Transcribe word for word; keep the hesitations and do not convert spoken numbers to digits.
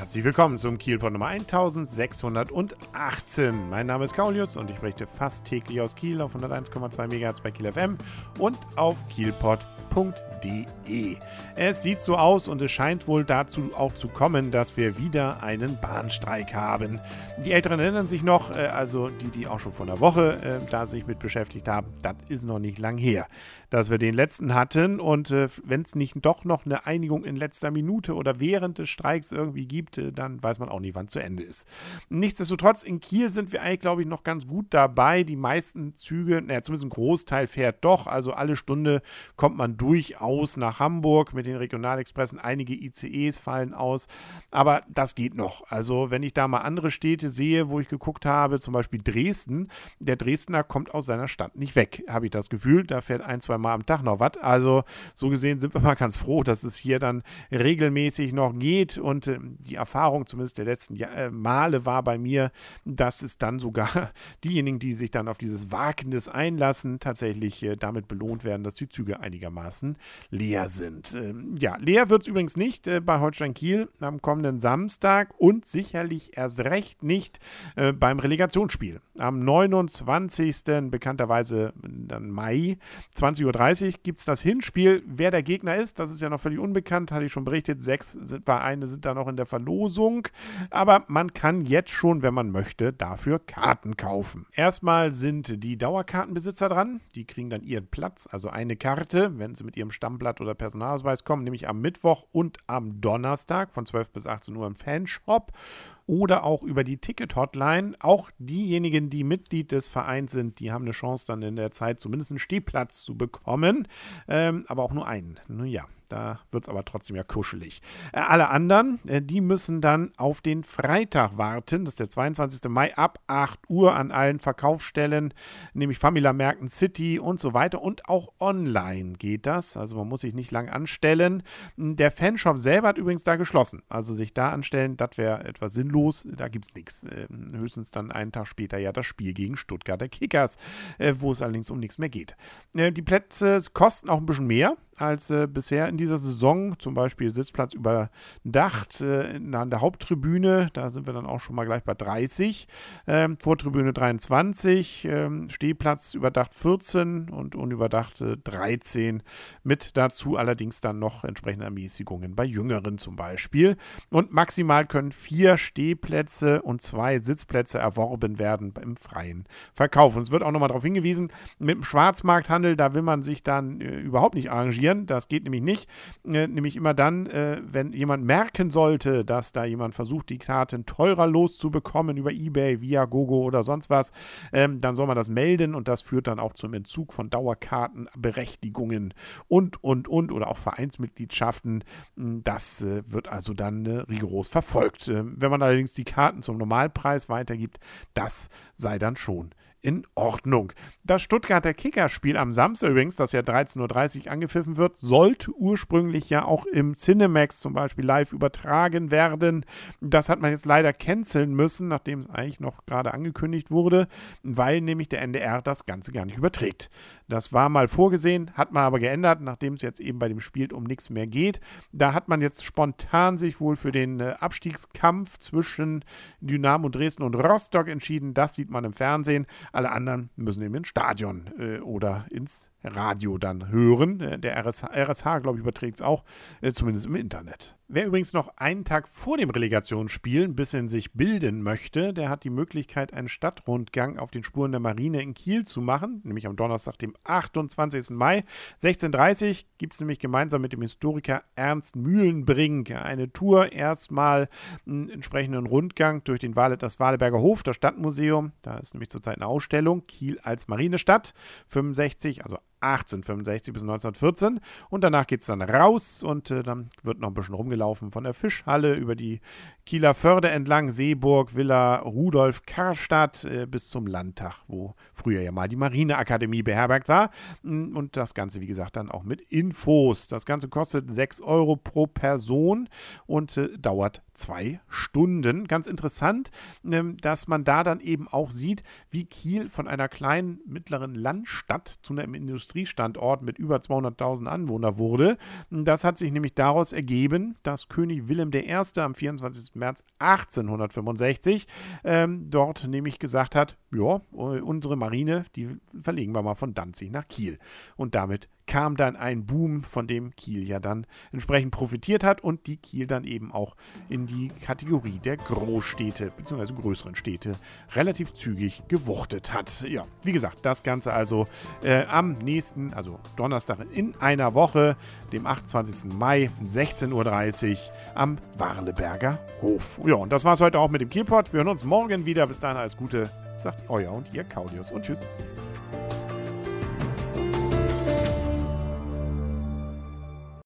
Herzlich willkommen zum Kielpod Nummer eintausendsechshundertachtzehn. Mein Name ist Kaulius und ich berichte fast täglich aus Kiel auf hunderteins Komma zwei Megahertz bei Kiel F M und auf kielpod punkt de. Es sieht so aus und es scheint wohl dazu auch zu kommen, dass wir wieder einen Bahnstreik haben. Die Älteren erinnern sich noch, also die, die auch schon vor einer Woche äh, da sich mit beschäftigt haben, das ist noch nicht lang her, dass wir den letzten hatten. Und äh, wenn es nicht doch noch eine Einigung in letzter Minute oder während des Streiks irgendwie gibt, äh, dann weiß man auch nie, wann es zu Ende ist. Nichtsdestotrotz, in Kiel sind wir eigentlich, glaube ich, noch ganz gut dabei. Die meisten Züge, naja, zumindest ein Großteil fährt doch, also alle Stunde kommt man durchaus nach Hamburg mit den Regionalexpressen. Einige I C Es fallen aus, aber das geht noch. Also wenn ich da mal andere Städte sehe, wo ich geguckt habe, zum Beispiel Dresden, der Dresdner kommt aus seiner Stadt nicht weg, habe ich das Gefühl. Da fährt ein, zwei Mal am Tag noch was. Also so gesehen sind wir mal ganz froh, dass es hier dann regelmäßig noch geht. Und äh, die Erfahrung zumindest der letzten Jahr, äh, Male war bei mir, dass es dann sogar diejenigen, die sich dann auf dieses Wagnis einlassen, tatsächlich äh, damit belohnt werden, dass die Züge einigermaßen leer sind. Ähm, ja, leer wird es übrigens nicht äh, bei Holstein Kiel am kommenden Samstag und sicherlich erst recht nicht äh, beim Relegationsspiel. Am neunundzwanzigsten bekannterweise dann Mai, zwanzig Uhr dreißig gibt es das Hinspiel. Wer der Gegner ist, das ist ja noch völlig unbekannt, hatte ich schon berichtet. Sechs sind, Vereine sind da noch in der Verlosung, aber man kann jetzt schon, wenn man möchte, dafür Karten kaufen. Erstmal sind die Dauerkartenbesitzer dran, die kriegen dann ihren Platz, also eine Karte, wenn sie mit ihrem Stammblatt oder Personalausweis kommen, nämlich am Mittwoch und am Donnerstag von zwölf bis achtzehn Uhr im Fanshop. Oder auch über die Ticket-Hotline. Auch diejenigen, die Mitglied des Vereins sind, die haben eine Chance, dann in der Zeit zumindest einen Stehplatz zu bekommen. Ähm, aber auch nur einen. Nun ja. Da wird es aber trotzdem ja kuschelig. Äh, alle anderen, äh, die müssen dann auf den Freitag warten. Das ist der zweiundzwanzigsten Mai ab acht Uhr an allen Verkaufsstellen, nämlich Famila-Märkten, City und so weiter. Und auch online geht das. Also man muss sich nicht lang anstellen. Der Fanshop selber hat übrigens da geschlossen. Also sich da anstellen, das wäre etwas sinnlos. Da gibt es nichts. Äh, höchstens dann einen Tag später ja das Spiel gegen Stuttgarter Kickers, äh, wo es allerdings um nichts mehr geht. Äh, die Plätze kosten auch ein bisschen mehr als äh, bisher in dieser Saison, zum Beispiel Sitzplatz überdacht äh, an der Haupttribüne, da sind wir dann auch schon mal gleich bei dreißig, ähm, Vortribüne dreiundzwanzig, ähm, Stehplatz überdacht vierzehn und unüberdacht äh, dreizehn, mit dazu allerdings dann noch entsprechende Ermäßigungen bei Jüngeren zum Beispiel, und maximal können vier Stehplätze und zwei Sitzplätze erworben werden im freien Verkauf. Und es wird auch nochmal darauf hingewiesen, mit dem Schwarzmarkthandel, da will man sich dann äh, überhaupt nicht arrangieren. Das geht nämlich nicht, äh, nämlich immer dann, äh, wenn jemand merken sollte, dass da jemand versucht, die Karten teurer loszubekommen über eBay, Viagogo oder sonst was, ähm, dann soll man das melden, und das führt dann auch zum Entzug von Dauerkartenberechtigungen und, und, und oder auch Vereinsmitgliedschaften. Das äh, wird also dann äh, rigoros verfolgt. Äh, wenn man allerdings die Karten zum Normalpreis weitergibt, das sei dann schon in Ordnung. Das Stuttgarter Kickerspiel am Samstag übrigens, das ja dreizehn Uhr dreißig angepfiffen wird, sollte ursprünglich ja auch im Cinemax zum Beispiel live übertragen werden. Das hat man jetzt leider canceln müssen, nachdem es eigentlich noch gerade angekündigt wurde, weil nämlich der N D R das Ganze gar nicht überträgt. Das war mal vorgesehen, hat man aber geändert, nachdem es jetzt eben bei dem Spiel um nichts mehr geht. Da hat man jetzt spontan sich wohl für den äh, Abstiegskampf zwischen Dynamo Dresden und Rostock entschieden. Das sieht man im Fernsehen. Alle anderen müssen eben ins Stadion äh, oder ins Radio dann hören. Der R S H, R S H glaube ich, überträgt es auch, äh, zumindest im Internet. Wer übrigens noch einen Tag vor dem Relegationsspiel ein bisschen sich bilden möchte, der hat die Möglichkeit, einen Stadtrundgang auf den Spuren der Marine in Kiel zu machen, nämlich am Donnerstag, dem achtundzwanzigsten Mai. sechzehn Uhr dreißig gibt es nämlich gemeinsam mit dem Historiker Ernst Mühlenbrink eine Tour. Erstmal einen entsprechenden Rundgang durch den Warle, das Warleberger Hof, das Stadtmuseum. Da ist nämlich zurzeit eine Ausstellung, Kiel als Marinestadt, fünfundsechzig, also achtzehnhundertfünfundsechzig bis neunzehnhundertvierzehn, und danach geht es dann raus und äh, dann wird noch ein bisschen rumgelaufen von der Fischhalle über die Kieler Förde entlang, Seeburg, Villa Rudolf-Karstadt äh, bis zum Landtag, wo früher ja mal die Marineakademie beherbergt war, und das Ganze, wie gesagt, dann auch mit Infos. Das Ganze kostet sechs Euro pro Person und äh, dauert zwei Stunden. Ganz interessant, äh, dass man da dann eben auch sieht, wie Kiel von einer kleinen, mittleren Landstadt zu einem Industrie Industriestandort mit über zweihunderttausend Anwohnern wurde. Das hat sich nämlich daraus ergeben, dass König Wilhelm der Erste am vierundzwanzigsten März achtzehnhundertfünfundsechzig ähm, dort nämlich gesagt hat, ja, unsere Marine, die verlegen wir mal von Danzig nach Kiel. Und damit kam dann ein Boom, von dem Kiel ja dann entsprechend profitiert hat und die Kiel dann eben auch in die Kategorie der Großstädte bzw. größeren Städte relativ zügig gewuchtet hat. Ja, wie gesagt, das Ganze also äh, am nächsten, also Donnerstag in einer Woche, dem achtundzwanzigsten Mai um sechzehn Uhr dreißig am Warleberger Hof. Ja, und das war es heute auch mit dem Kielpod. Wir hören uns morgen wieder. Bis dahin alles Gute, sagt euer und ihr Claudius und tschüss.